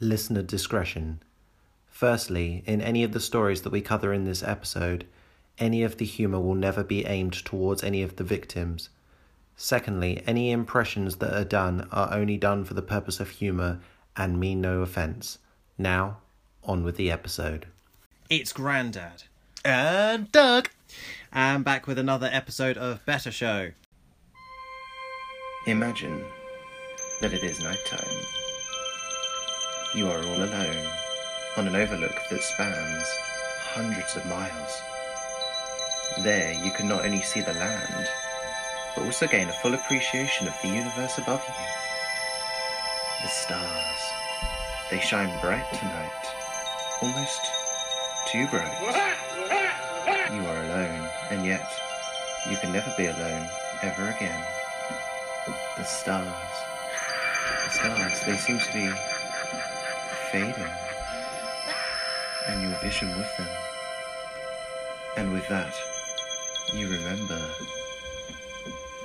listener discretion. Firstly, in any of the stories that we cover in this episode, any of the humour will never be aimed towards any of the victims. Secondly, any impressions that are done are only done for the purpose of humour and mean no offence. Now, on with the episode. It's Grandad. And Doug. And back with another episode of Better Show. Imagine that it is night time. You are all alone on an overlook that spans hundreds of miles. There you can not only see the land, but also gain a full appreciation of the universe above you. The stars, they shine bright tonight, almost too bright. You are alone, and yet you can never be alone ever again. The stars, they seem to be fading, and your vision with them. And with that, you remember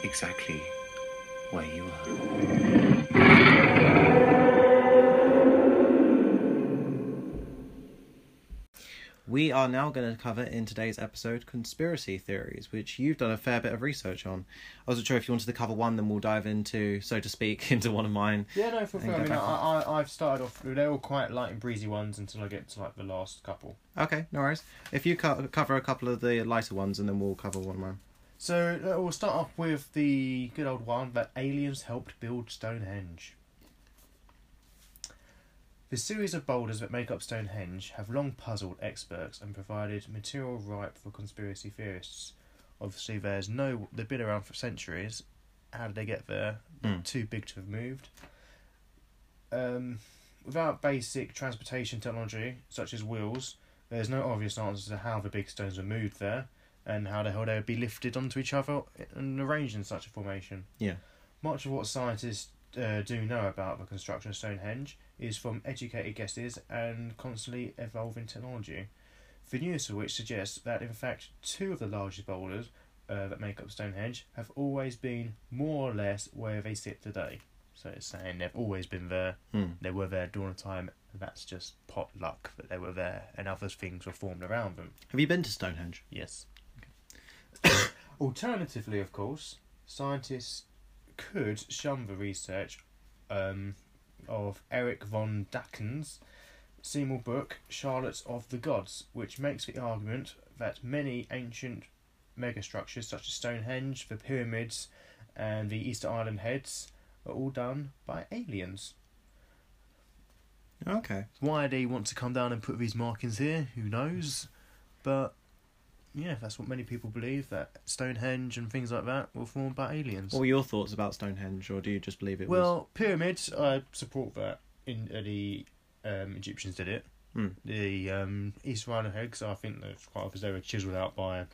exactly where you are. We are now going to cover in today's episode conspiracy theories, which you've done a fair bit of research on. I wasn't sure if you wanted to cover one, then we'll dive into, so to speak, into one of mine. Yeah, no, for fair. I mean, I've started off, they're all quite light and breezy ones until I get to like the last couple. Okay, no worries. If you cover a couple of the lighter ones, and then we'll cover one of mine. So we'll start off with the good old one that aliens helped build Stonehenge. The series of boulders that make up Stonehenge have long puzzled experts and provided material ripe for conspiracy theorists. Obviously, they've been around for centuries. How did they get there? Too big to have moved. Without basic transportation technology, such as wheels, there's no obvious answer to how the big stones were moved there, and how the hell they would be lifted onto each other and arranged in such a formation. Yeah. Much of what scientists do know about the construction of Stonehenge is from educated guesses and constantly evolving technology, the news of which suggests that, in fact, two of the largest boulders that make up Stonehenge have always been more or less where they sit today. So it's saying they've always been there, They were there at dawn of time, and that's just pot luck that they were there, and other things were formed around them. Have you been to Stonehenge? Yes. Alternatively, of course, scientists could shun the research of Erich von Däniken's seminal book Chariots of the Gods, which makes the argument that many ancient megastructures such as Stonehenge, the pyramids and the Easter Island heads are all done by aliens. Okay. Why they want to come down and put these markings here, who knows? But yeah, that's what many people believe, that Stonehenge and things like that were formed by aliens. What were your thoughts about Stonehenge, or do you just believe it was... Well, pyramids, I support that. The Egyptians did it. The Easter Island heads, I think that's quite obvious, they were chiselled out by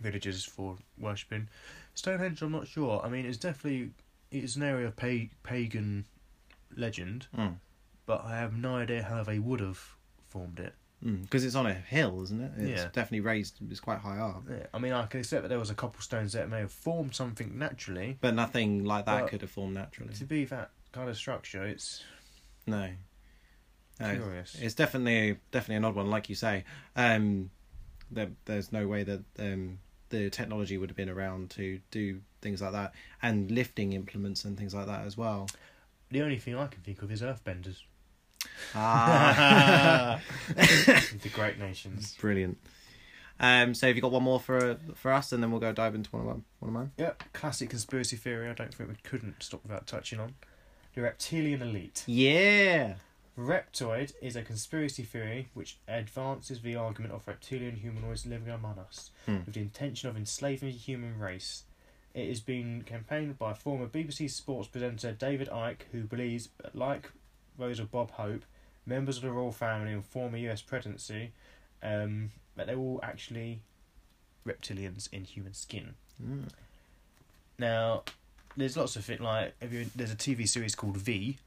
villagers for worshipping. Stonehenge, I'm not sure. I mean, it's an area of pagan legend, but I have no idea how they would have formed it. Because it's on a hill, isn't it? It's definitely raised, it's quite high up. Yeah. I mean, I can accept that there was a couple of stones that may have formed something naturally. But nothing like that could have formed naturally. To be that kind of structure, it's... No. Curious. It's definitely an odd one, like you say. There's no way that the technology would have been around to do things like that. And lifting implements and things like that as well. The only thing I can think of is earthbenders. The great nations. Brilliant. So have you got one more for us, and then we'll go dive into one of mine? Yep. Classic conspiracy theory I don't think we couldn't stop without touching on. The reptilian elite. Yeah. Reptoid is a conspiracy theory which advances the argument of reptilian humanoids living among us with the intention of enslaving the human race. It has been campaigned by former BBC sports presenter David Icke, who believes that, like those of Bob Hope, members of the royal family and former US presidency, that they're all actually reptilians in human skin. Now, there's lots of it, like, there's a TV series called V,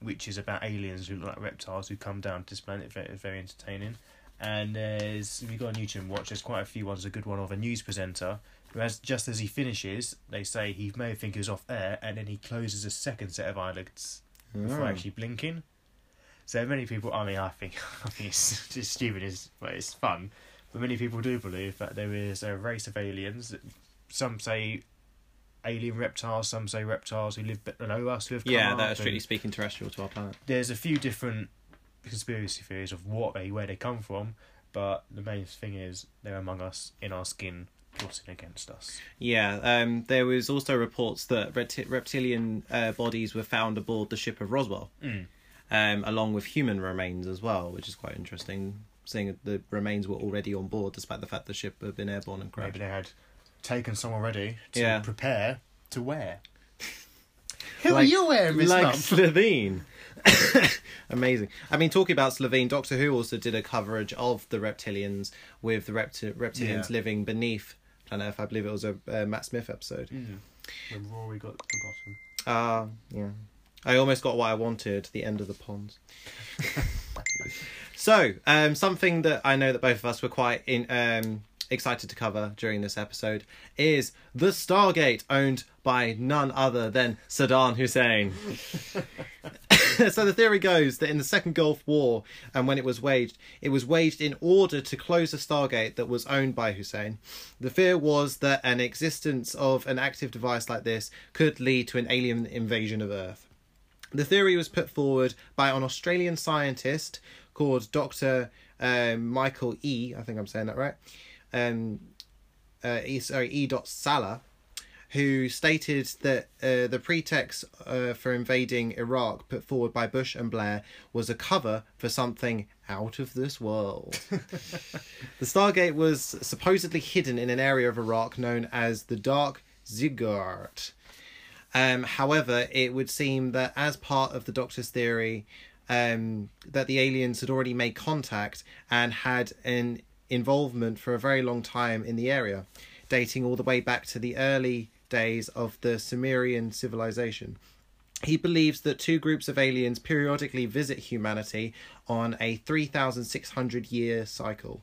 which is about aliens who look like reptiles who come down to this planet. Very entertaining. And if you've got on YouTube and watch, there's quite a few ones, a good one of a news presenter, whereas just as he finishes, they say he may think he was off air, and then he closes a second set of eyelids before actually blinking. So many people, I mean, I think it's as stupid as, well, it's fun, but many people do believe that there is a race of aliens. Some say alien reptiles, some say reptiles who live below us, who have come up. Yeah, that are strictly speaking terrestrial to our planet. There's a few different conspiracy theories of where they come from, but the main thing is they're among us, in our skin, plotting against us. Yeah, there was also reports that reptilian bodies were found aboard the ship of Roswell, along with human remains as well, which is quite interesting, seeing that the remains were already on board, despite the fact the ship had been airborne and crashed. Maybe they had taken some already to prepare to wear. Who are you wearing, Miss Like Lump? Slovene. Amazing. I mean, talking about Slovene, Doctor Who also did a coverage of the reptilians, with the reptilians living beneath planet Earth. I believe it was a Matt Smith episode. Mm. When Rory got forgotten. Yeah. I almost got what I wanted, the end of the pond. So, something that I know that both of us were quite excited to cover during this episode is the Stargate, owned by none other than Saddam Hussein. So the theory goes that in the Second Gulf War, and when it was waged in order to close a Stargate that was owned by Hussein. The fear was that an existence of an active device like this could lead to an alien invasion of Earth. The theory was put forward by an Australian scientist called Dr. Michael E. I think I'm saying that right. E. Dot Salah, who stated that the pretext for invading Iraq put forward by Bush and Blair was a cover for something out of this world. The Stargate was supposedly hidden in an area of Iraq known as the Dark Ziggurat. However, it would seem that as part of the Doctor's theory, that the aliens had already made contact and had an involvement for a very long time in the area, dating all the way back to the early days of the Sumerian civilization. He believes that two groups of aliens periodically visit humanity on a 3,600-year cycle.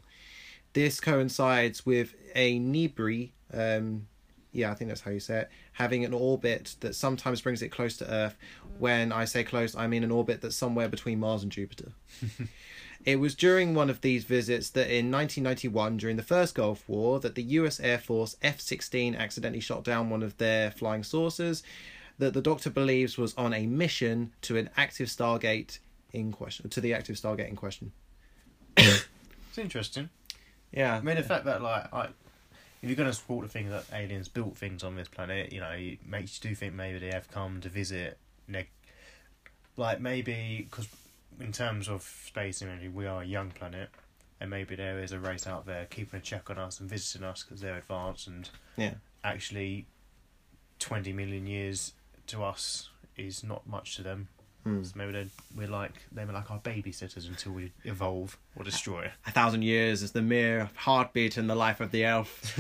This coincides with a Nibri, I think that's how you say it, having an orbit that sometimes brings it close to Earth. When I say close, I mean an orbit that's somewhere between Mars and Jupiter. It was during one of these visits that in 1991, during the first Gulf War, that the US Air Force F-16 accidentally shot down one of their flying saucers that the Doctor believes was on a mission to the active Stargate in question. It's interesting. Yeah. I mean, the fact that, if you're going to support the thing that aliens built things on this planet, it makes you think maybe they have come to visit. Because in terms of space energy, we are a young planet, and maybe there is a race out there keeping a check on us and visiting us because they're advanced, and actually 20 million years to us is not much to them. So maybe they were like our babysitters until we evolve or destroy. 1,000 years is the mere heartbeat in the life of the elf.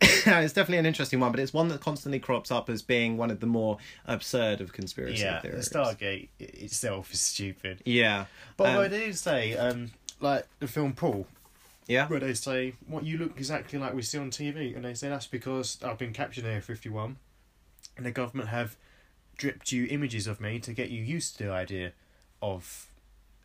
It's definitely an interesting one, but it's one that constantly crops up as being one of the more absurd of conspiracy theories. The Stargate itself is stupid. Yeah, but what I do say, like the film Paul. Yeah. Where they say, "What you look exactly like we see on TV," and they say that's because I've been captured in Area 51, and the government have dripped you images of me to get you used to the idea of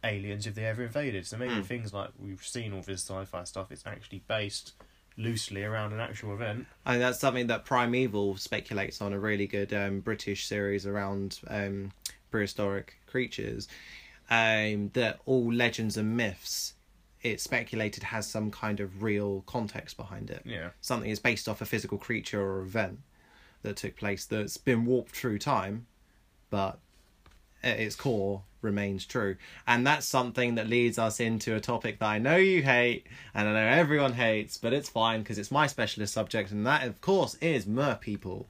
aliens if they ever invaded. So maybe things like we've seen all this sci-fi stuff, it's actually based loosely around an actual event. And that's something that Primeval speculates on, a really good British series around prehistoric creatures, that all legends and myths, it's speculated, has some kind of real context behind it. Yeah. Something is based off a physical creature or event that took place that's been warped through time, but at its core remains true. And that's something that leads us into a topic that I know you hate, and I know everyone hates, but it's fine because it's my specialist subject, and that, of course, is merpeople.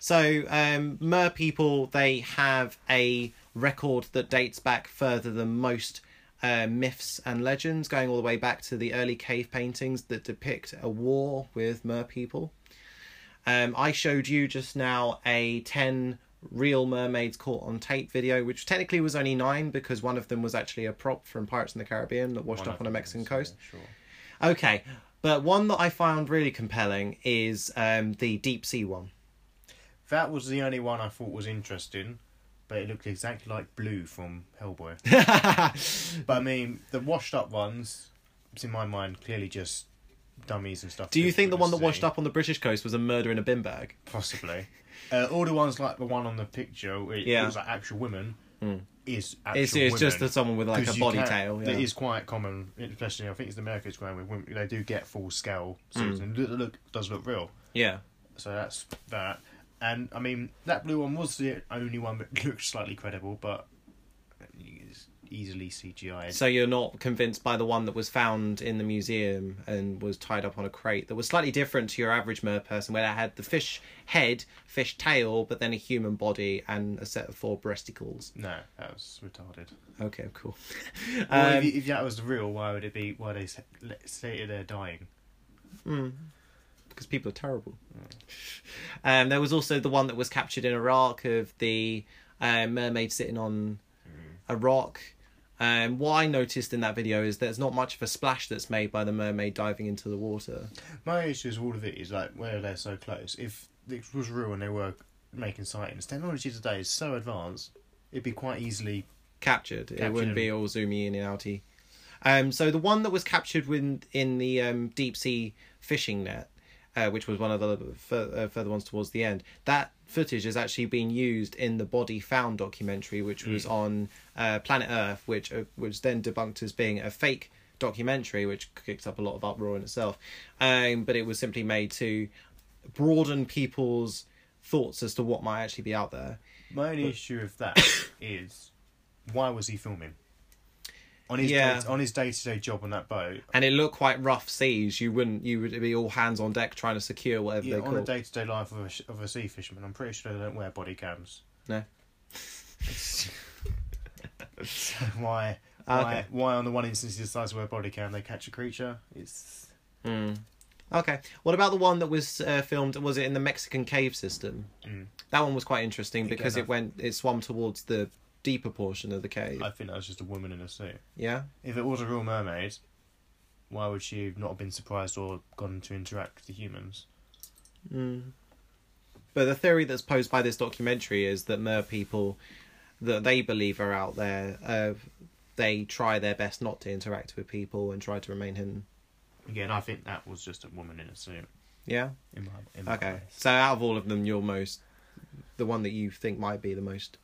So, merpeople, they have a record that dates back further than most myths and legends, going all the way back to the early cave paintings that depict a war with merpeople. I showed you just now a 10 real mermaids caught on tape video, which technically was only 9 because one of them was actually a prop from Pirates in the Caribbean that washed up on a Mexican coast. Yeah, sure. Okay, but one that I found really compelling is the deep sea one. That was the only one I thought was interesting. but it looked exactly like Blue from Hellboy. But I mean, the washed up ones, in my mind, clearly just dummies and stuff. Do you think the one that washed up on the British coast was a murder in a bin bag? Possibly. All the ones like the one on the picture, where it was like actual women, is actual women. It's just someone with like a body tail. Yeah. It is quite common, especially I think it's the America's going with women. They do get full scale suits and it does look real. Yeah. So that's that. And I mean, that blue one was the only one that looked slightly credible, but it's easily CGI'd. So you're not convinced by the one that was found in the museum and was tied up on a crate that was slightly different to your average merperson, where they had the fish head, fish tail, but then a human body and a set of 4 breasticles? No, that was retarded. Okay, cool. Well, if that was real, why would it be? Why they say they're dying? Because people are terrible. There was also the one that was captured in Iraq of the mermaid sitting on a rock. What I noticed in that video is there's not much of a splash that's made by the mermaid diving into the water. My issue is all of it is like where they're so close. If it was real and they were making sightings, technology today is so advanced, it'd be quite easily captured. It wouldn't be all zoomy in and outy. So the one that was captured in the deep sea fishing net, which was one of the further ones towards the end. That footage has actually been used in the Body Found documentary, which was on Planet Earth, which was then debunked as being a fake documentary, which kicked up a lot of uproar in itself. But it was simply made to broaden people's thoughts as to what might actually be out there. My only issue with that is, why was he filming? On his day-to-day job on that boat, and it looked quite rough seas. You would be all hands on deck trying to secure whatever they caught. On the day-to-day life of a sea fisherman, I'm pretty sure they don't wear body cams. No. So why on the one instance he decides to wear body cam, they catch a creature? It's okay. What about the one that was filmed? Was it in the Mexican cave system? That one was quite interesting because it swam towards the deeper portion of the cave. I think that was just a woman in a suit. Yeah. If it was a real mermaid, why would she not have been surprised or gone to interact with the humans? But the theory that's posed by this documentary is that merpeople that they believe are out there, they try their best not to interact with people and try to remain hidden. Again, I think that was just a woman in a suit. Yeah. In my So out of all of them, the one that you think might be the most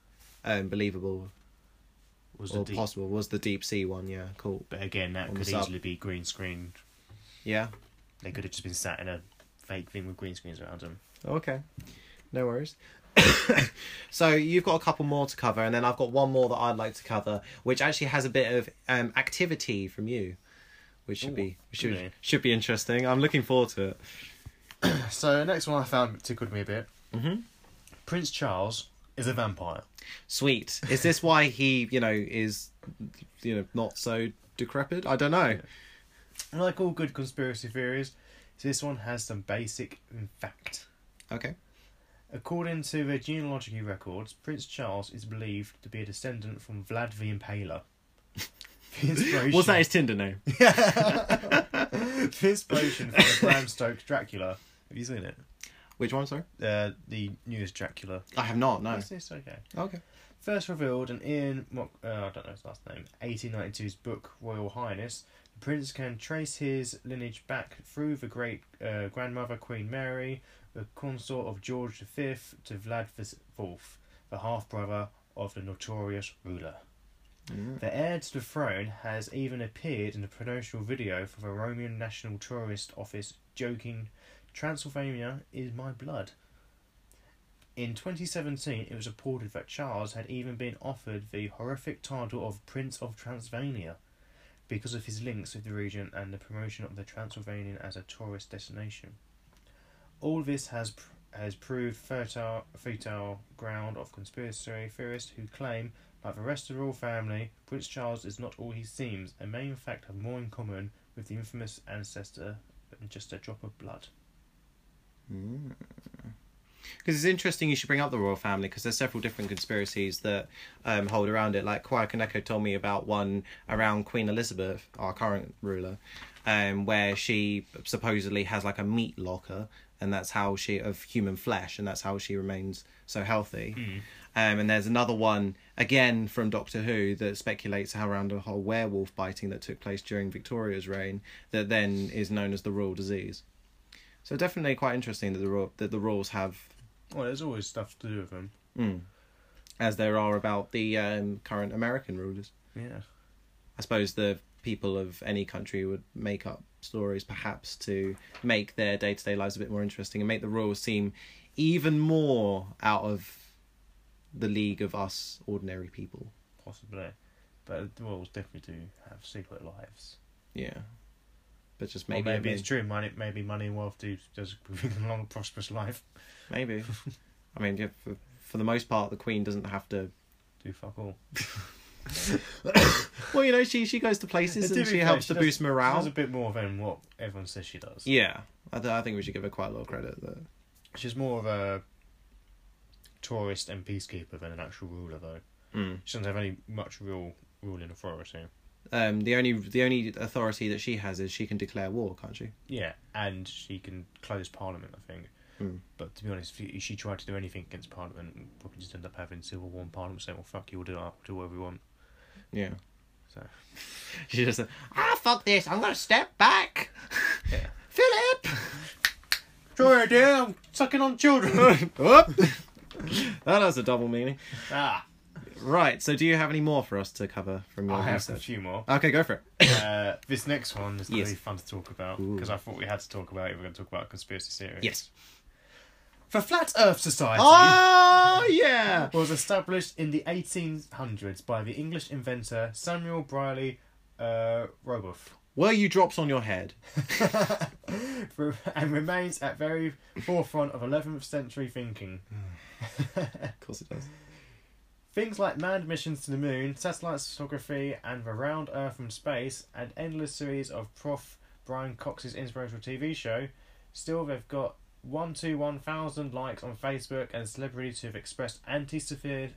believable was the deep sea one. Yeah, cool. But again, that could easily be green screened. Yeah, they could have just been sat in a fake thing with green screens around them. Okay, no worries. So you've got a couple more to cover, and then I've got one more that I'd like to cover, which actually has a bit of activity from you, which should be interesting. I'm looking forward to it. So the next one I found tickled me a bit. Prince Charles is a vampire. Sweet. Is this why he, is, not so decrepit? I don't know. And like all good conspiracy theories, this one has some basic fact. Okay. According to the genealogical records, Prince Charles is believed to be a descendant from Vlad the Impaler. Was that his Tinder name? The inspiration for the Bram Stokes Dracula. Have you seen it? Which one, sorry? The newest Dracula. I have not, no. It's okay. Okay. First revealed in Ian, I don't know his last name, 1892's book, Royal Highness, the prince can trace his lineage back through the great-grandmother, Queen Mary, the consort of George V, to Vlad IV, the half-brother of the notorious ruler. The heir to the throne has even appeared in a promotional video for the Romanian National Tourist Office, joking, "Transylvania is my blood." In 2017, it was reported that Charles had even been offered the horrific title of Prince of Transylvania because of his links with the region and the promotion of the Transylvanian as a tourist destination. All this has proved fertile ground of conspiracy theorists who claim, like the rest of the royal family, Prince Charles is not all he seems and may in fact have more in common with the infamous ancestor than just a drop of blood. Because it's interesting you should bring up the royal family, because there's several different conspiracies that hold around it. Like Kwai Kaneko told me about one around Queen Elizabeth, our current ruler, where she supposedly has like a meat locker, and that's how she, of human flesh, and that's how she remains so healthy. And there's another one, again, from Doctor Who that speculates around a whole werewolf biting that took place during Victoria's reign that then is known as the royal disease. So definitely quite interesting that the royals have... Well, there's always stuff to do with them. Mm. As there are about the current American rulers. Yeah. I suppose the people of any country would make up stories perhaps to make their day-to-day lives a bit more interesting and make the royals seem even more out of the league of us ordinary people. Possibly. But the royals definitely do have secret lives. Yeah. But just maybe... Well, maybe it's true. Maybe money and wealth does bring them a long, prosperous life. Maybe. I mean, yeah, for the most part, the Queen doesn't have to... Do fuck all. Well, you know, she goes to places and she helps to boost morale. She does a bit more than what everyone says she does. Yeah. I think we should give her quite a lot of credit there. She's more of a tourist and peacekeeper than an actual ruler, though. Mm. She doesn't have any much real ruling authority. The only authority that she has is she can declare war, can't she? Yeah, and she can close Parliament, I think. Mm. But to be honest, if she tried to do anything against Parliament, we'd probably just end up having civil war in Parliament saying, well, fuck you, we'll do whatever we want. Yeah. So she just said, fuck this, I'm going to step back. Yeah. Philip! Troy, dear, I'm sucking on children. That has a double meaning. Ah. Right, so do you have any more for us to cover from your research? I have a few more. Okay, go for it. This next one is going to be fun to talk about, because I thought we had to talk about it. We're going to talk about conspiracy theories. Yes. The Flat Earth Society was established in the 1800s by the English inventor Samuel Briley Roboth. Were you drops on your head? And remains at very forefront of 11th century thinking. Of course it does. Things like manned missions to the moon, satellite photography, and the round Earth from space, and endless series of Prof. Brian Cox's inspirational TV show. Still, they've got 1,000 likes on Facebook, and celebrities who've expressed anti-severe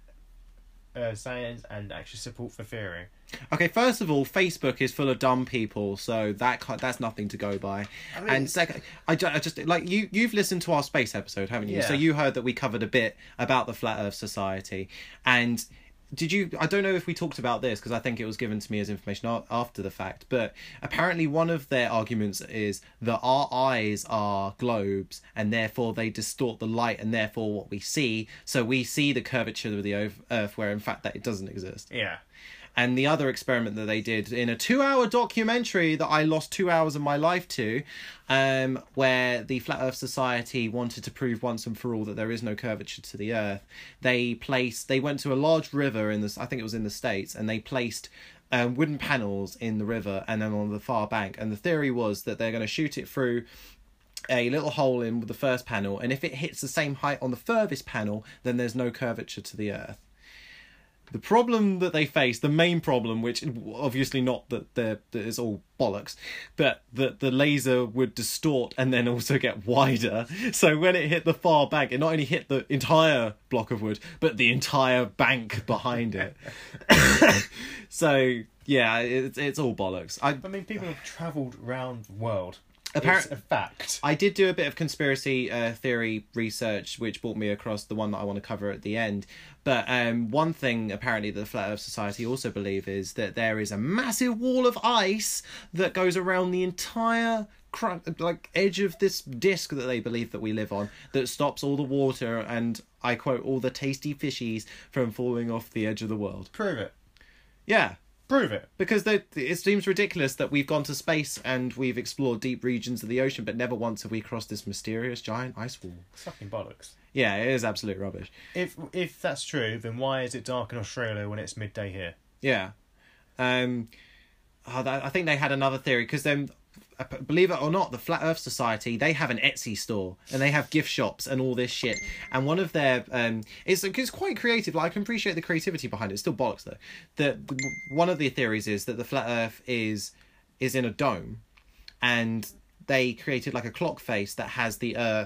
sayings and actually support for theory. Okay, first of all, Facebook is full of dumb people, so that's nothing to go by. I mean, and second, I just like you've listened to our space episode, haven't you? Yeah. So you heard that we covered a bit about the Flat Earth Society, and did you? I don't know if we talked about this because I think it was given to me as information after the fact. But apparently, one of their arguments is that our eyes are globes, and therefore they distort the light, and therefore what we see. So we see the curvature of the Earth, where in fact that it doesn't exist. Yeah. And the other experiment that they did in a 2-hour documentary that I lost 2 hours of my life to, where the Flat Earth Society wanted to prove once and for all that there is no curvature to the Earth, they went to a large river in this, I think it was in the States, and they placed wooden panels in the river and then on the far bank. And the theory was that they're going to shoot it through a little hole in the first panel, and if it hits the same height on the furthest panel, then there's no curvature to the Earth. The problem that they face, the main problem, which obviously not that it's all bollocks, but that the laser would distort and then also get wider. So when it hit the far bank, it not only hit the entire block of wood, but the entire bank behind it. So, yeah, it's all bollocks. I mean, people have travelled around the world. It's a fact. I did do a bit of conspiracy theory research, which brought me across the one that I want to cover at the end. But one thing apparently that the Flat Earth Society also believe is that there is a massive wall of ice that goes around the entire edge of this disc that they believe that we live on, that stops all the water and, I quote, all the tasty fishies from falling off the edge of the world. Prove it. Yeah. Prove it. Because it seems ridiculous that we've gone to space and we've explored deep regions of the ocean, but never once have we crossed this mysterious giant ice wall. It's fucking bollocks. Yeah, it is absolute rubbish. If that's true, then why is it dark in Australia when it's midday here? Yeah. I think they had another theory, because then, believe it or not, the Flat Earth Society, they have an Etsy store and they have gift shops and all this shit, and one of their it's quite creative, like I can appreciate the creativity behind it. It's still bollocks though. One of the theories is that the Flat Earth is in a dome, and they created like a clock face that has the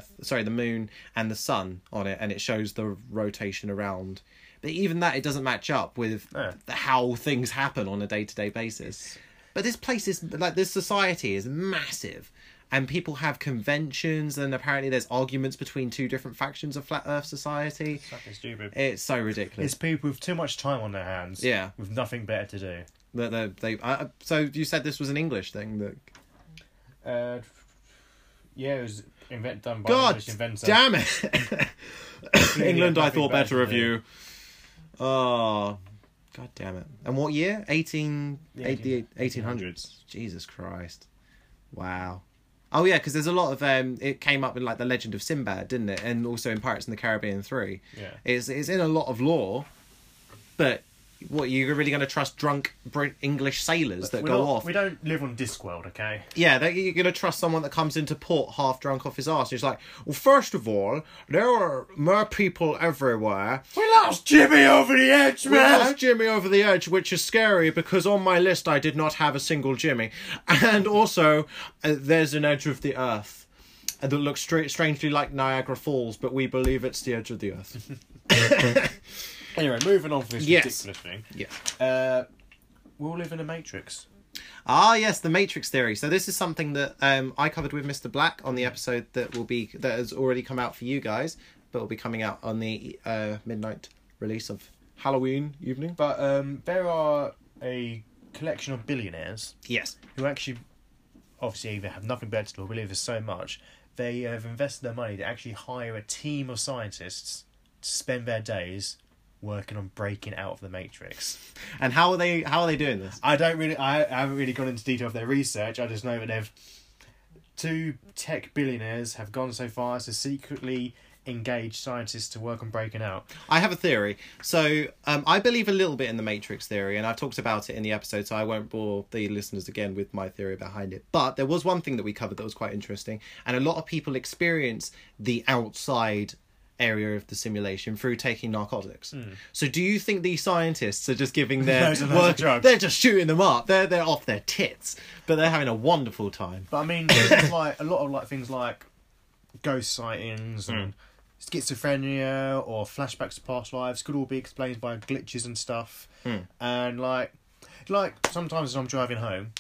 moon and the sun on it, and it shows the rotation around. But even that, it doesn't match up with how things happen on a day-to-day basis. But this place is, like, this society is massive. and people have conventions, and apparently there's arguments between two different factions of Flat Earth society. It's fucking stupid. It's so ridiculous. It's people with too much time on their hands. Yeah. With nothing better to do. So you said this was an English thing? That... yeah, it was done by an English inventor. Damn it! England, I thought better of you. Oh... God damn it. And what year? 1800s. Jesus Christ. Wow. Oh yeah, because there's a lot of... it came up in like The Legend of Sinbad, didn't it? And also in Pirates in the Caribbean 3. Yeah. It's in a lot of lore, but what, you're really going to trust drunk English sailors that go off? We don't live on Discworld, okay? Yeah, you're going to trust someone that comes into port half drunk off his arse. He's like, well, first of all, there are mer people everywhere. We lost Jimmy over the edge, man! We lost Jimmy over the edge, which is scary because on my list I did not have a single Jimmy. And also, there's an edge of the earth that looks strangely like Niagara Falls, but we believe it's the edge of the earth. Anyway, moving on from this ridiculous thing. Yes. We all live in a matrix. Ah, yes, the matrix theory. So this is something that I covered with Mr. Black on the episode that has already come out for you guys, but will be coming out on the midnight release of Halloween evening. But there are a collection of billionaires. Yes. Who actually, obviously, either have nothing better to do or believe there's so much, they have invested their money to actually hire a team of scientists to spend their days working on breaking out of the matrix. And how are they doing this? I haven't really gone into detail of their research. I just know that they've two tech billionaires have gone so far as to secretly engage scientists to work on breaking out. I have a theory. So I believe a little bit in the matrix theory, and I've talked about it in the episode, so I won't bore the listeners again with my theory behind it. But there was one thing that we covered that was quite interesting, and a lot of people experience the outside area of the simulation through taking narcotics. So do you think these scientists are just giving their work, they're just shooting them up, they're off their tits, but they're having a wonderful time? But I mean, there's like a lot of like things like ghost sightings and schizophrenia or flashbacks to past lives could all be explained by glitches and stuff. And like sometimes as I'm driving home,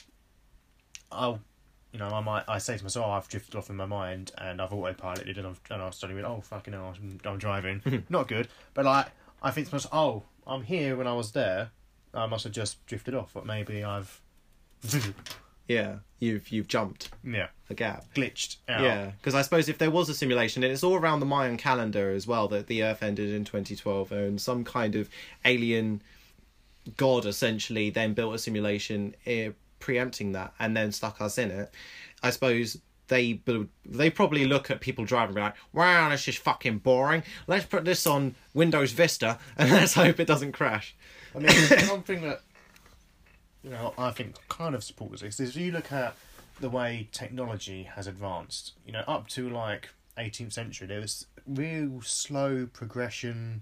I say to myself, oh, I've drifted off in my mind, and I've autopiloted, and I'm suddenly went, oh, fucking hell, I'm driving. Not good. But, like, I think to myself, oh, I'm here when I was there. I must have just drifted off, but maybe I've... Yeah, you've jumped. Yeah. The gap. Glitched out. Yeah, because I suppose if there was a simulation, and it's all around the Mayan calendar as well, that the Earth ended in 2012, and some kind of alien god, essentially, then built a simulation... preempting that and then stuck us in it. I suppose they probably look at people driving and be like, wow, this is fucking boring, let's put this on Windows Vista and let's hope it doesn't crash. I mean, one thing that I think kind of supports this is if you look at the way technology has advanced, up to like 18th century there was real slow progression,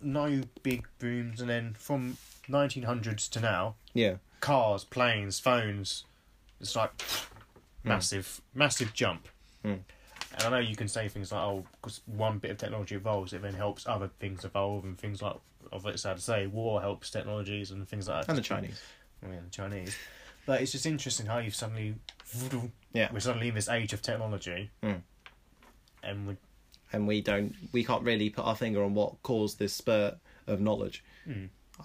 no big booms, and then from 1900s to now, yeah, cars, planes, phones, it's like massive jump. And I know you can say things like, oh, because one bit of technology evolves, it then helps other things evolve, and things like, it's sad to say, war helps technologies and things like that. And the Chinese. Yeah, the Chinese. But it's just interesting how you've suddenly, we're suddenly in this age of technology, and we can't really put our finger on what caused this spurt of knowledge.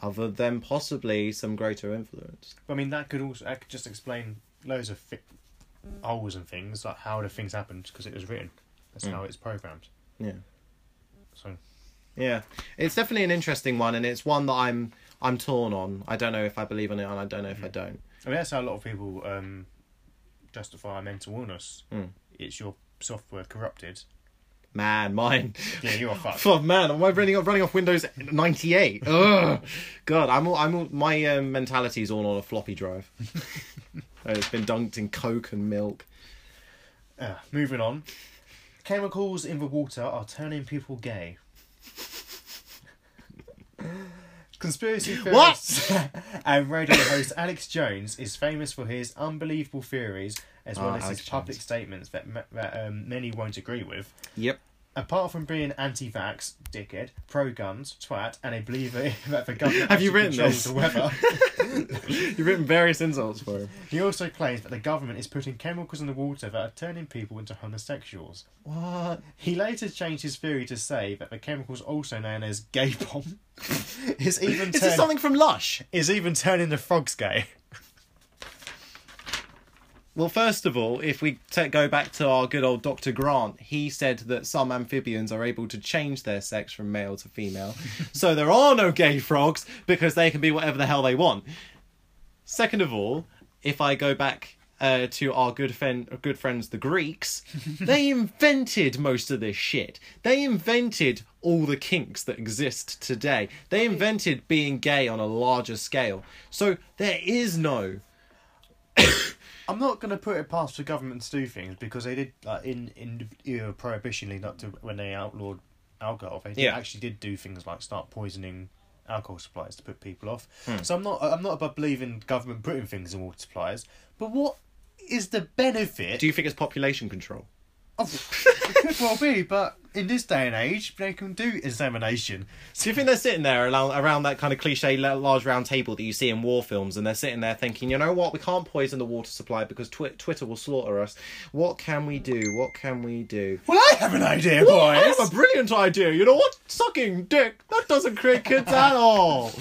Other than possibly some greater influence. I mean, that could just explain loads of holes and things, like how the things happened, because it was written. That's how it's programmed. Yeah. So. Yeah, it's definitely an interesting one, and it's one that I'm torn on. I don't know if I believe in it, and I don't know if I don't. I mean, that's how a lot of people justify mental illness. It's your software corrupted. Man, mine. Yeah, you are fucked. Oh man, am I running off Windows 98? Ugh. God, my mentality is all on a floppy drive. It's been dunked in Coke and milk. Moving on. Chemicals in the water are turning people gay. Conspiracy theorist and radio host Alex Jones is famous for his unbelievable theories, as well as his public statements that many won't agree with. Yep. Apart from being anti-vax, dickhead, pro-guns, twat, and a believer that the government Have you written controls this? The weather... You've written various insults for him. He also claims that the government is putting chemicals in the water that are turning people into homosexuals. What? He later changed his theory to say that the chemicals, also known as gay bomb, is this something from Lush? Is even turning the frogs gay. Well, first of all, if we go back to our good old Dr. Grant, he said that some amphibians are able to change their sex from male to female. So there are no gay frogs because they can be whatever the hell they want. Second of all, if I go back to our good friends, the Greeks, they invented most of this shit. They invented all the kinks that exist today. They invented being gay on a larger scale. So there is no... I'm not going to put it past the government to do things because they did, like, in the era of Prohibition, when they outlawed alcohol, they actually did do things like start poisoning alcohol supplies to put people off. So I'm not above believing government putting things in water supplies, but what is the benefit? Do you think it's population control? Oh, it could well be, but in this day and age, they can do insemination. So you think they're sitting there around that kind of cliche large round table that you see in war films, and they're sitting there thinking, you know what, we can't poison the water supply because Twitter will slaughter us. What can we do? What can we do? Well, I have an idea, boys. I have a brilliant idea. You know what? Sucking dick. That doesn't create kids at all.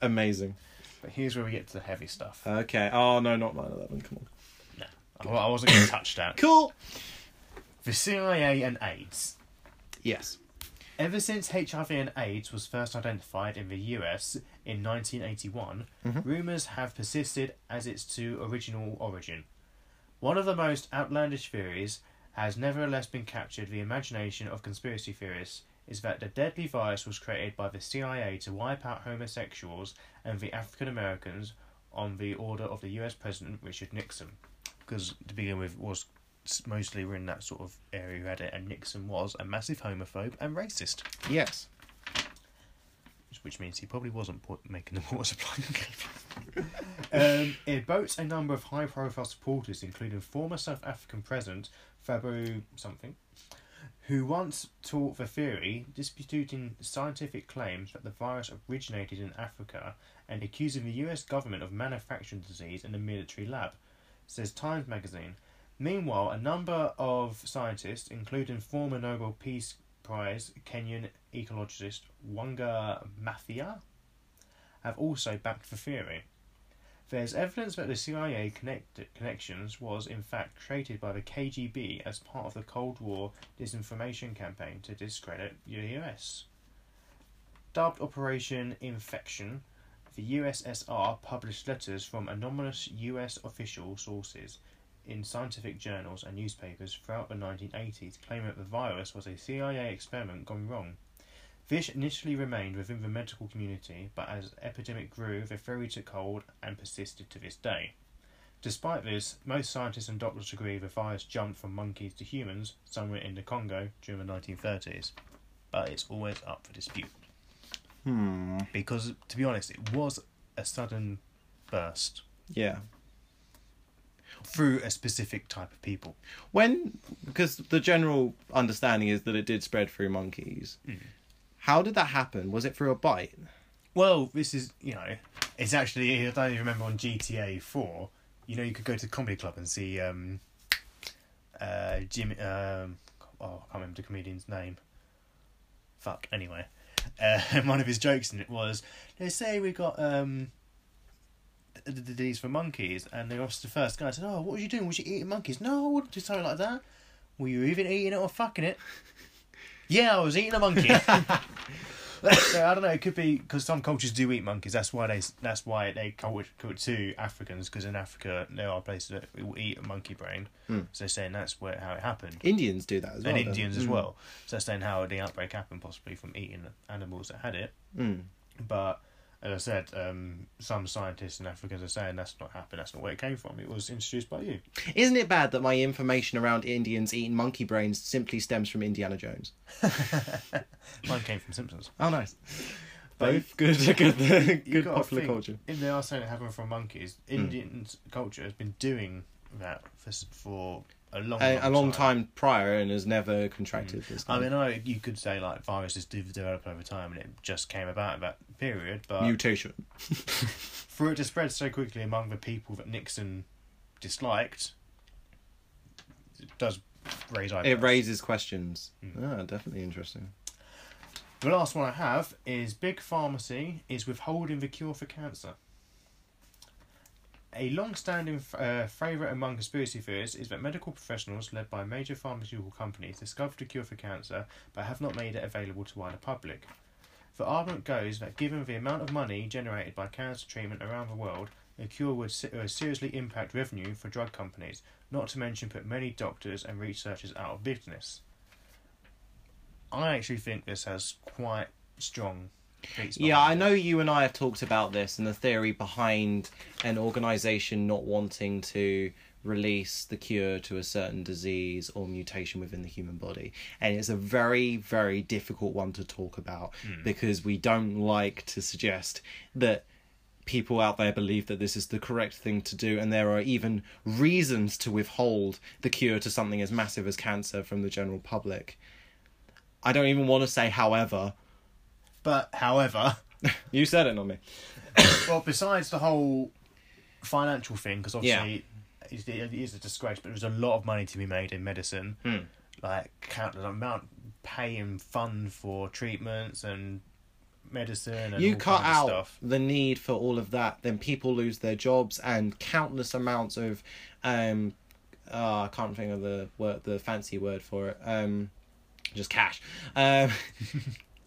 Amazing. But here's where we get to the heavy stuff. Okay. Oh, no, not 9/11. Come on. Well, I wasn't going to touch that. Cool. The CIA and AIDS. Yes. Ever since HIV and AIDS was first identified in the US in 1981, rumours have persisted as its original origin. One of the most outlandish theories has nevertheless been captured the imagination of conspiracy theorists is that the deadly virus was created by the CIA to wipe out homosexuals and the African Americans on the order of the US President Richard Nixon. Because to begin with, was mostly we're in that sort of area who had it, and Nixon was a massive homophobe and racist. Yes. Which means he probably wasn't making the water supply. It boasts a number of high-profile supporters, including former South African President Thabo something, who once taught the theory, disputing scientific claims that the virus originated in Africa and accusing the US government of manufacturing disease in a military lab. Says Times Magazine. Meanwhile, a number of scientists, including former Nobel Peace Prize Kenyan ecologist Wanga Maathia, have also backed the theory. There's evidence that the CIA connections was, in fact, created by the KGB as part of the Cold War disinformation campaign to discredit the US. Dubbed Operation Infection, the USSR published letters from anonymous US official sources in scientific journals and newspapers throughout the 1980s, claiming that the virus was a CIA experiment gone wrong. This initially remained within the medical community, but as the epidemic grew, the theory took hold and persisted to this day. Despite this, most scientists and doctors agree the virus jumped from monkeys to humans somewhere in the Congo during the 1930s, but it's always up for dispute. Because, to be honest, it was a sudden burst. Yeah. Through a specific type of people. Because the general understanding is that it did spread through monkeys. How did that happen? Was it through a bite? Well, this is, it's actually, I don't even remember on GTA 4, you could go to the comedy club and see Jimmy, I can't remember the comedian's name. Fuck, anyway. One of his jokes in it was, they say we got these for monkeys, and the first guy said, "Oh, what was you doing? Was you eating monkeys?" "No, I wouldn't do something like that." "Were you even eating it or fucking it?" "Yeah, I was eating a monkey." So I don't know. It could be because some cultures do eat monkeys. That's why they call it to Africans, because in Africa there are places that will eat a monkey brain. So they're saying that's how it happened. Indians do that as well. And Indians as well. So they're saying how the outbreak happened, possibly from eating animals that had it. But as I said, some scientists and Africans are saying that's not happened. That's not where it came from. It was introduced by you. Isn't it bad that my information around Indians eating monkey brains simply stems from Indiana Jones? Mine came from Simpsons. Oh, nice. Both good popular culture. If they are saying it happened from monkeys, Indian culture has been doing that for a long time prior and has never contracted this. I mean, you could say like viruses develop over time and it just came about in that period, but mutation. For it to spread so quickly among the people that Nixon disliked, it does raise eyebrows. It raises questions. Ah, definitely interesting. The last one I have is Big Pharmacy is withholding the cure for cancer. A long-standing favourite among conspiracy theorists is that medical professionals led by major pharmaceutical companies discovered a cure for cancer but have not made it available to the wider public. The argument goes that given the amount of money generated by cancer treatment around the world, a cure would seriously impact revenue for drug companies, not to mention put many doctors and researchers out of business. I actually think this has quite strong... Yeah, I know you and I have talked about this and the theory behind an organisation not wanting to release the cure to a certain disease or mutation within the human body. And it's a very, very difficult one to talk about because we don't like to suggest that people out there believe that this is the correct thing to do, and there are even reasons to withhold the cure to something as massive as cancer from the general public. I don't even want to say however... But, however... You said it, not me. Well, besides the whole financial thing, because obviously it is a disgrace, but there's a lot of money to be made in medicine. Like, countless amount paying fund for treatments and medicine and all kinds of stuff. The need for all of that, then people lose their jobs and countless amounts of... I can't think of the fancy word for it. Just cash.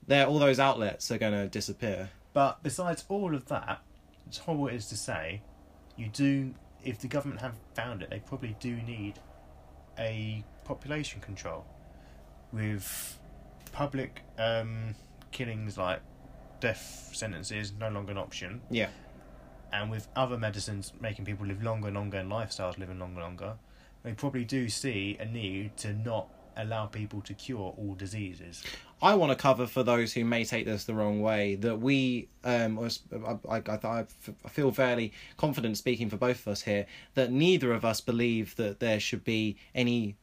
All those outlets are going to disappear. But besides all of that, as horrible it is to say, if the government haven't found it, they probably do need a population control with public killings like death sentences no longer an option. Yeah. And with other medicines making people live longer and longer and lifestyles living longer and longer, they probably do see a need to not allow people to cure all diseases. I want to cover for those who may take this the wrong way that we, I feel fairly confident speaking for both of us here, that neither of us believe that there should be any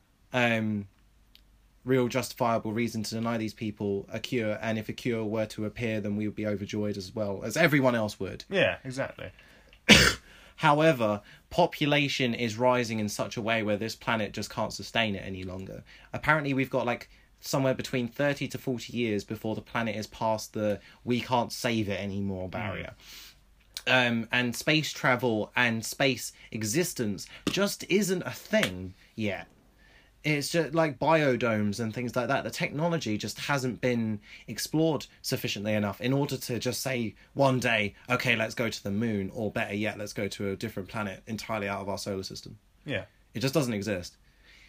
real justifiable reason to deny these people a cure, and if a cure were to appear, then we would be overjoyed as well, as everyone else would. Yeah, exactly. However, population is rising in such a way where this planet just can't sustain it any longer. Apparently we've got like somewhere between 30 to 40 years before the planet is past the we can't save it anymore barrier. And space travel and space existence just isn't a thing yet. It's just like biodomes and things like that. The technology just hasn't been explored sufficiently enough in order to just say one day, okay, let's go to the moon, or better yet, let's go to a different planet entirely out of our solar system. Yeah. It just doesn't exist.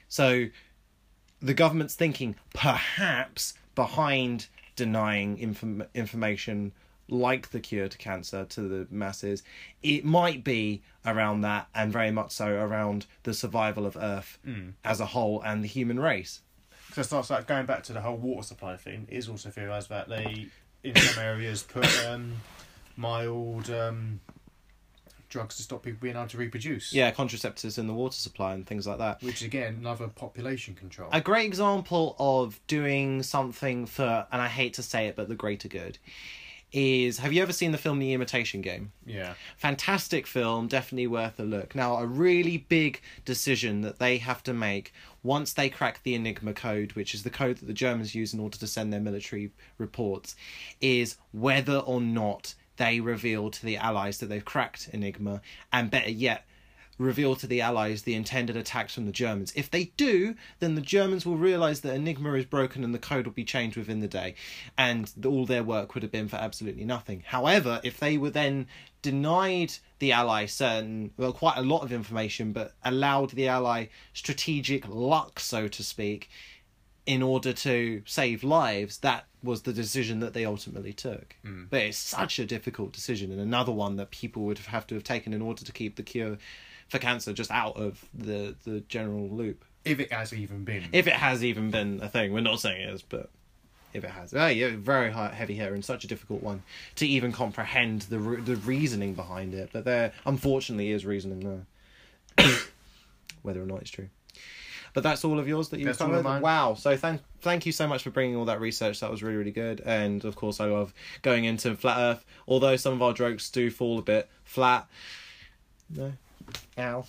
So the government's thinking perhaps behind denying information like the cure to cancer to the masses, it might be around that, and very much so around the survival of Earth as a whole and the human race. Because that's like going back to the whole water supply thing, it is also theorised that they, in some areas, put mild drugs to stop people being able to reproduce. Yeah, contraceptives in the water supply and things like that. Which, again, another population control. A great example of doing something for, and I hate to say it, but the greater good. Have you ever seen the film The Imitation Game? Yeah. Fantastic film, definitely worth a look. Now, a really big decision that they have to make once they crack the Enigma code, which is the code that the Germans use in order to send their military reports, is whether or not they reveal to the Allies that they've cracked Enigma, and better yet, reveal to the Allies the intended attacks from the Germans. If they do, then the Germans will realise that Enigma is broken and the code will be changed within the day, and all their work would have been for absolutely nothing. However, if they were then denied the Ally quite a lot of information, but allowed the Ally strategic luck, so to speak, in order to save lives, that was the decision that they ultimately took. But it's such a difficult decision, and another one that people would have to have taken in order to keep the cure for cancer just out of the general loop. If it has even been a thing. We're not saying it is, but if it has. Very heavy here, and such a difficult one to even comprehend the reasoning behind it. But there, unfortunately, is reasoning there. Whether or not it's true. But that's all of yours that you've come with? Wow. So thank you so much for bringing all that research. That was really, really good. And, of course, I love going into Flat Earth. Although some of our jokes do fall a bit flat. No. Ow.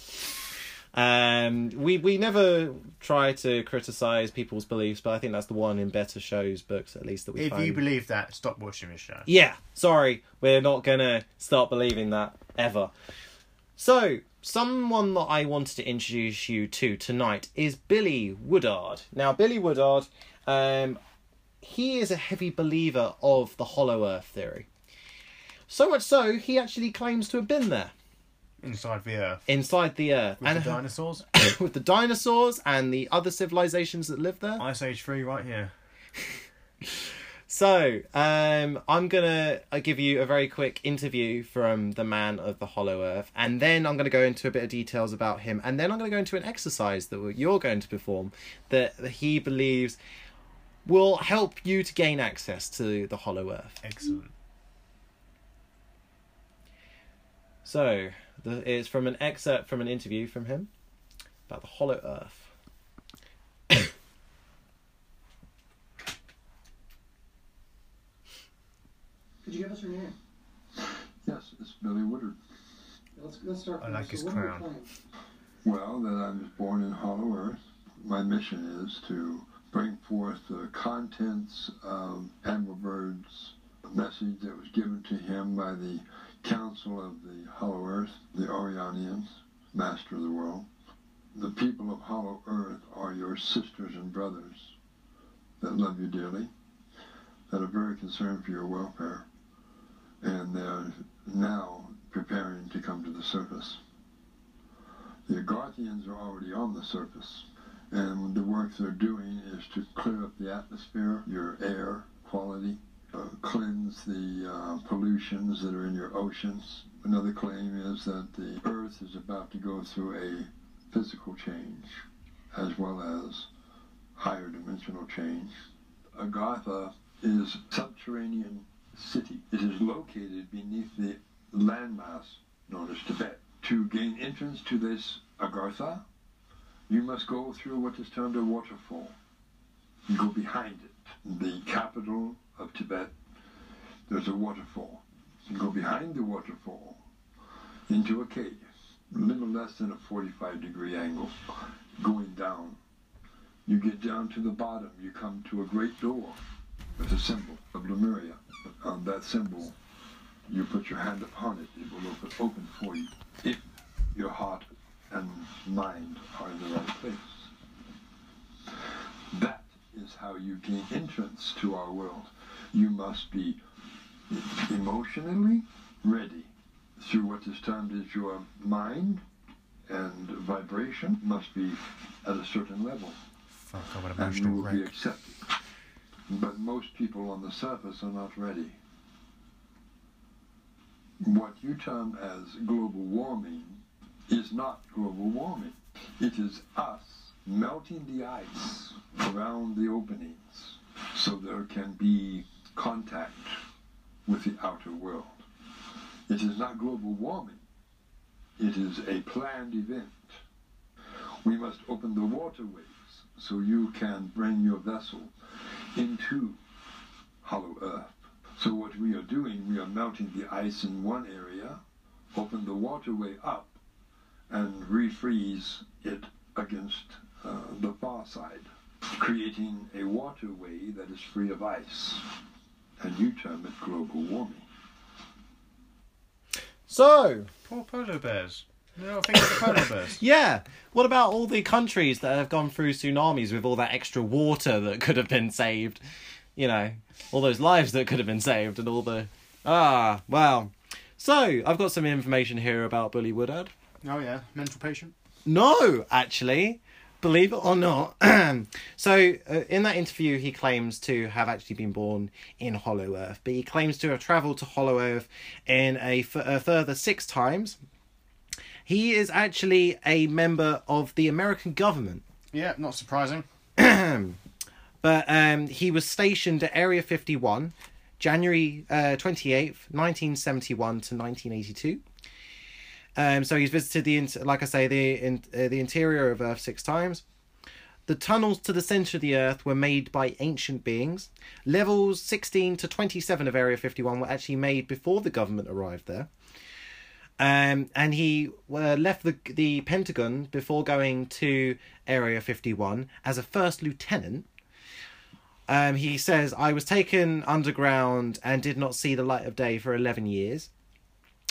We never try to criticise people's beliefs, but I think that's the one in better shows, books, at least, that we find. If you believe that, stop watching this show. Yeah, sorry. We're not going to start believing that, ever. So, someone that I wanted to introduce you to tonight is Billy Woodard. Now, Billy Woodard, he is a heavy believer of the Hollow Earth theory. So much so, he actually claims to have been there. Inside the Earth. Inside the Earth. With the dinosaurs? With the dinosaurs and the other civilizations that live there. Ice Age 3 right here. So, I'm going to give you a very quick interview from the man of the Hollow Earth, and then I'm going to go into a bit of details about him, and then I'm going to go into an exercise that you're going to perform that he believes will help you to gain access to the Hollow Earth. Excellent. So... It's from an excerpt from an interview from him about the Hollow Earth. Could you give us your name? Yes, it's Billy Woodard. Let's start. I like his crown. Well, that I was born in Hollow Earth. My mission is to bring forth the contents of Admiral Byrd's message that was given to him by the Council of the Hollow Earth, the Orionians, master of the world. The people of Hollow Earth are your sisters and brothers that love you dearly, that are very concerned for your welfare, and they're now preparing to come to the surface. The Agarthians are already on the surface, and the work they're doing is to clear up the atmosphere, your air quality, cleanse the pollutions that are in your oceans. Another claim is that the Earth is about to go through a physical change as well as higher dimensional change. Agartha is a subterranean city. It is located beneath the landmass known as Tibet. To gain entrance to this Agartha, you must go through what is termed a waterfall. You go behind it. The capital of Tibet, there's a waterfall. You go behind the waterfall into a cave, a little less than a 45-degree angle, going down. You get down to the bottom, you come to a great door with a symbol of Lemuria. On that symbol, you put your hand upon it, it will open for you, if your heart and mind are in the right place. That is how you gain entrance to our world. You must be emotionally ready through what is termed as your mind, and vibration must be at a certain level. And you will be accepted. But most people on the surface are not ready. What you term as global warming is not global warming. It is us melting the ice around the openings so there can be contact with the outer world. It is not global warming. It is a planned event. We must open the waterways so you can bring your vessel into Hollow Earth. So what we are doing, we are melting the ice in one area, open the waterway up, and refreeze it against the far side, creating a waterway that is free of ice. And you term it global warming. So... Poor polar bears. You know, think of the polar bears. Yeah. What about all the countries that have gone through tsunamis with all that extra water that could have been saved? You know, all those lives that could have been saved and all the... Ah, wow. So, I've got some information here about Billy Woodard. Oh, yeah. Mental patient? No, actually. Believe it or not. So, in that interview, he claims to have actually been born in Hollow Earth, but he claims to have travelled to Hollow Earth in a further 6 times. He is actually a member of the American government. Yeah, not surprising. But he was stationed at Area 51, January 28th, 1971 to 1982. So he's visited the interior of Earth 6 times. The tunnels to the centre of the Earth were made by ancient beings. Levels 16 to 27 of Area 51 were actually made before the government arrived there. And he left the Pentagon before going to Area 51 as a first lieutenant. He says, I was taken underground and did not see the light of day for 11 years.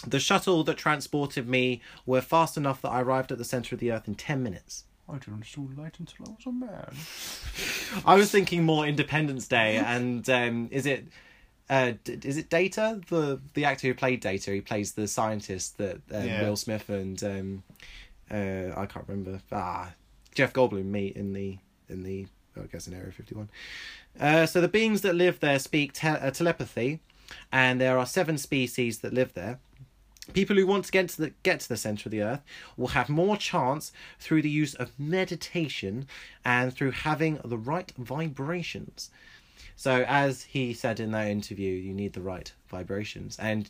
The shuttle that transported me were fast enough that I arrived at the centre of the Earth in 10 minutes. I didn't see light until I was a man. I was thinking more Independence Day, and is it Data? The actor who played Data, he plays the scientist that Will Smith and I can't remember. Jeff Goldblum meet in Area 51. So the beings that live there speak telepathy, and there are 7 species that live there. People who want to get to the centre of the Earth will have more chance through the use of meditation and through having the right vibrations. So, as he said in that interview, you need the right vibrations. And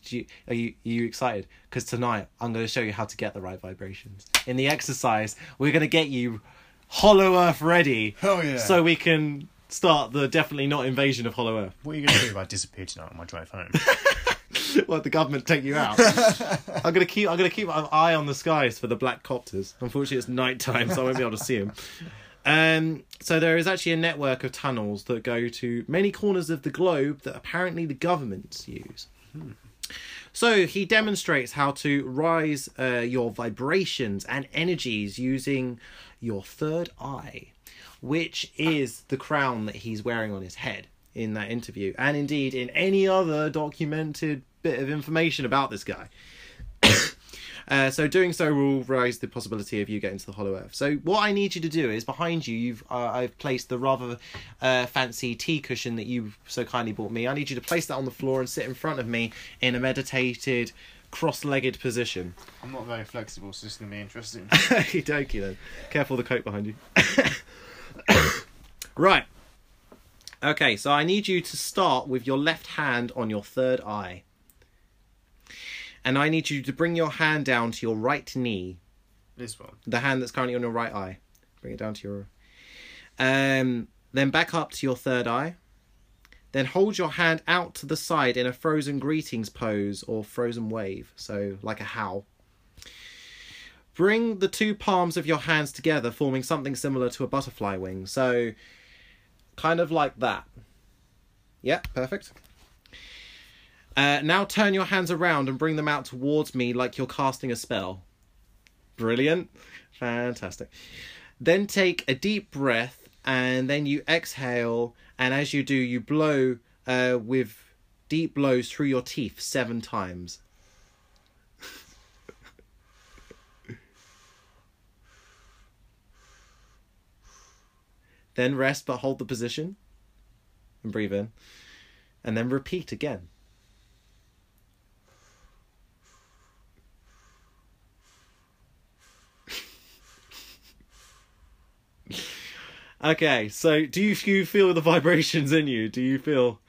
are you excited? Because tonight I'm going to show you how to get the right vibrations. In the exercise, we're going to get you Hollow Earth ready. Oh yeah! So we can start the definitely not invasion of Hollow Earth. What are you going to do if I disappear tonight on my drive home? Well, the government take you out. I'm gonna keep an eye on the skies for the black copters. Unfortunately, it's night time, so I won't be able to see them. So there is actually a network of tunnels that go to many corners of the globe that apparently the governments use. So he demonstrates how to rise your vibrations and energies using your third eye, which is the crown that he's wearing on his head in that interview, and indeed in any other documented bit of information about this guy. So doing so will raise the possibility of you getting to the Hollow Earth. So what I need you to do is, behind you, I've placed the rather fancy tea cushion that you so kindly bought me. I need you to place that on the floor and sit in front of me in a meditated cross-legged position. I'm not very flexible, so this is going to be interesting. Dokey then. Careful the coat behind you. Right. Okay, so I need you to start with your left hand on your third eye. And I need you to bring your hand down to your right knee. This one? The hand that's currently on your right eye. Bring it down to your... then back up to your third eye. Then hold your hand out to the side in a frozen greetings pose or frozen wave. So, like a howl. Bring the two palms of your hands together, forming something similar to a butterfly wing. So... kind of like that. Yeah, perfect. Now turn your hands around and bring them out towards me like you're casting a spell. Brilliant. Fantastic. Then take a deep breath and then you exhale. And as you do, you blow with deep blows through your teeth 7 times. Then rest, but hold the position and breathe in, and then repeat again. Okay, so do you feel the vibrations in you? Do you feel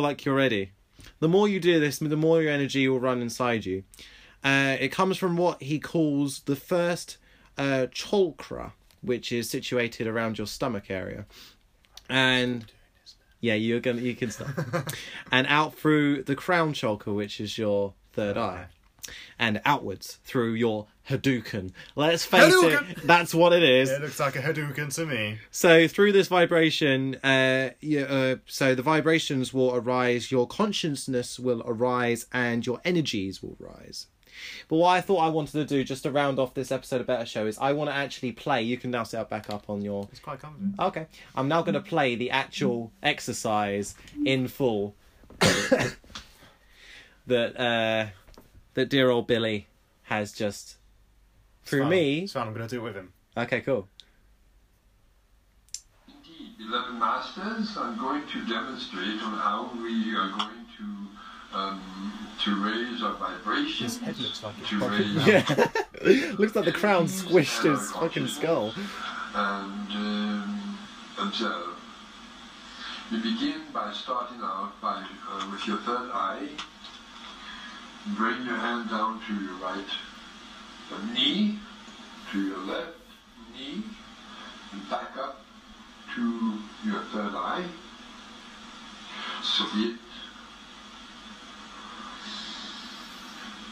like you're ready? The more you do this, the more your energy will run inside you. It comes from what he calls the first chakra, which is situated around your stomach area. And yeah, you can stop. And out through the crown chakra, which is your third eye. And outwards through your Hadouken. Let's face Hadouken! It, that's what it is. Yeah, it looks like a Hadouken to me. So through this vibration, so the vibrations will arise, your consciousness will arise, and your energies will rise. But what I thought I wanted to do, just to round off this episode of Better Show, is I want to actually play. You can now set it back up on your... It's quite confident. Okay. I'm now going to play the actual exercise in full that dear old Billy has just... through me... It's fine. I'm going to do it with him. Okay, cool. Beloved Masters, I'm going to demonstrate on how we are going to raise our vibrations. His head looks like looks like the crown squished his fucking skull. And observe. You begin by starting out by with your third eye. Bring your hand down to your right knee, to your left knee, You back up to your third eye, Soviet.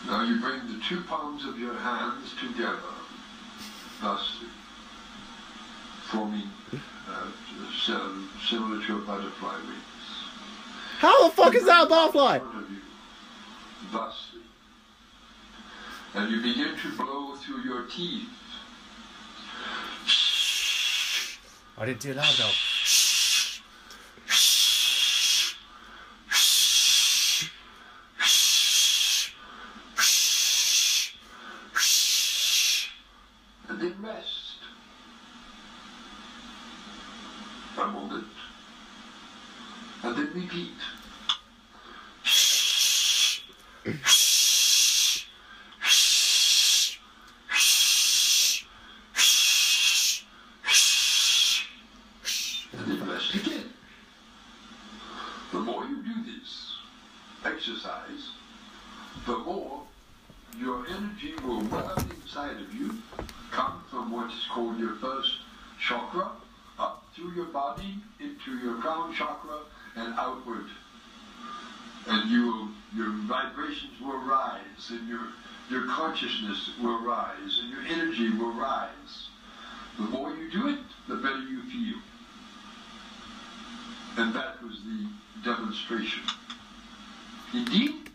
Now you bring the two palms of your hands together, thus forming similar to a butterfly wings. How the fuck is that a butterfly? Thus, and you begin to blow through your teeth. I didn't do it loud though. And then rest. A moment. And then repeat. Consciousness will rise and your energy will rise. The more you do it, the better you feel. And that was the demonstration. Indeed?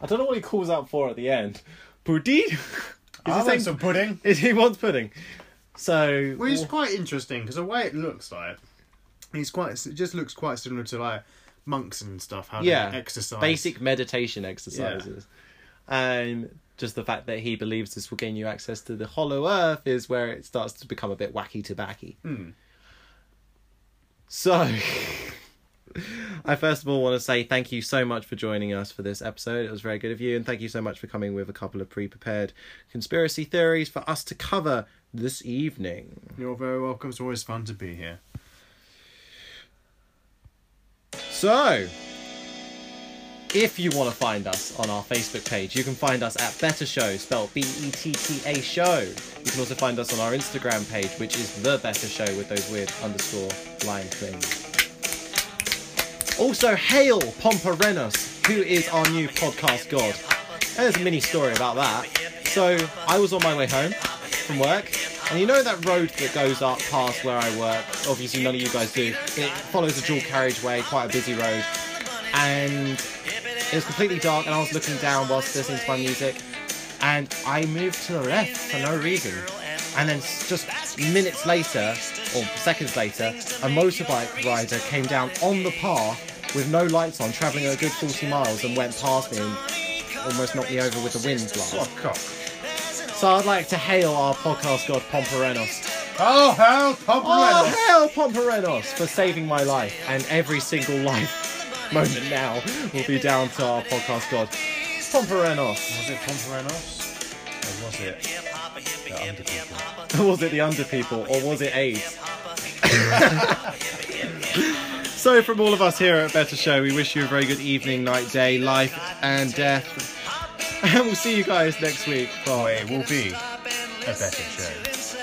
I don't know what he calls out for at the end. Pudding? I like some pudding. He wants pudding. So, well, it's quite interesting because the way it looks like, it just looks quite similar to like monks and stuff having exercise. Basic meditation exercises. Yeah. And just the fact that he believes this will gain you access to the Hollow Earth is where it starts to become a bit wacky to backy. Mm. So, I first of all want to say thank you so much for joining us for this episode. It was very good of you. And thank you so much for coming with a couple of pre-prepared conspiracy theories for us to cover this evening. You're very welcome. It's always fun to be here. So, if you want to find us on our Facebook page, you can find us at Better Show, spelled B-E-T-T-A Show. You can also find us on our Instagram page, which is The Better Show with those weird underscore line things. Also, hail Pomperenus, who is our new podcast god. There's a mini story about that. So, I was on my way home from work, and you know that road that goes up past where I work? Obviously, none of you guys do. It follows a dual carriageway, quite a busy road. And it was completely dark, and I was looking down whilst listening to my music, and I moved to the left for no reason. And then just minutes later, or seconds later, a motorbike rider came down on the path with no lights on, travelling at a good 40 miles, and went past me and almost knocked me over with the wind blast. What cock. So I'd like to hail our podcast god Pomperenos. Oh, hail Pomperenos! Oh, hail Pomperenos for saving my life, and every single life moment now will be down to our podcast god Pomperenos. Was it Pomperenos? Or was it the Underpeople? Was it the Underpeople? Or was it AIDS? So from all of us here at Better Show, we wish you a very good evening, night, day, life and death. And we'll see you guys next week. It will be a better show.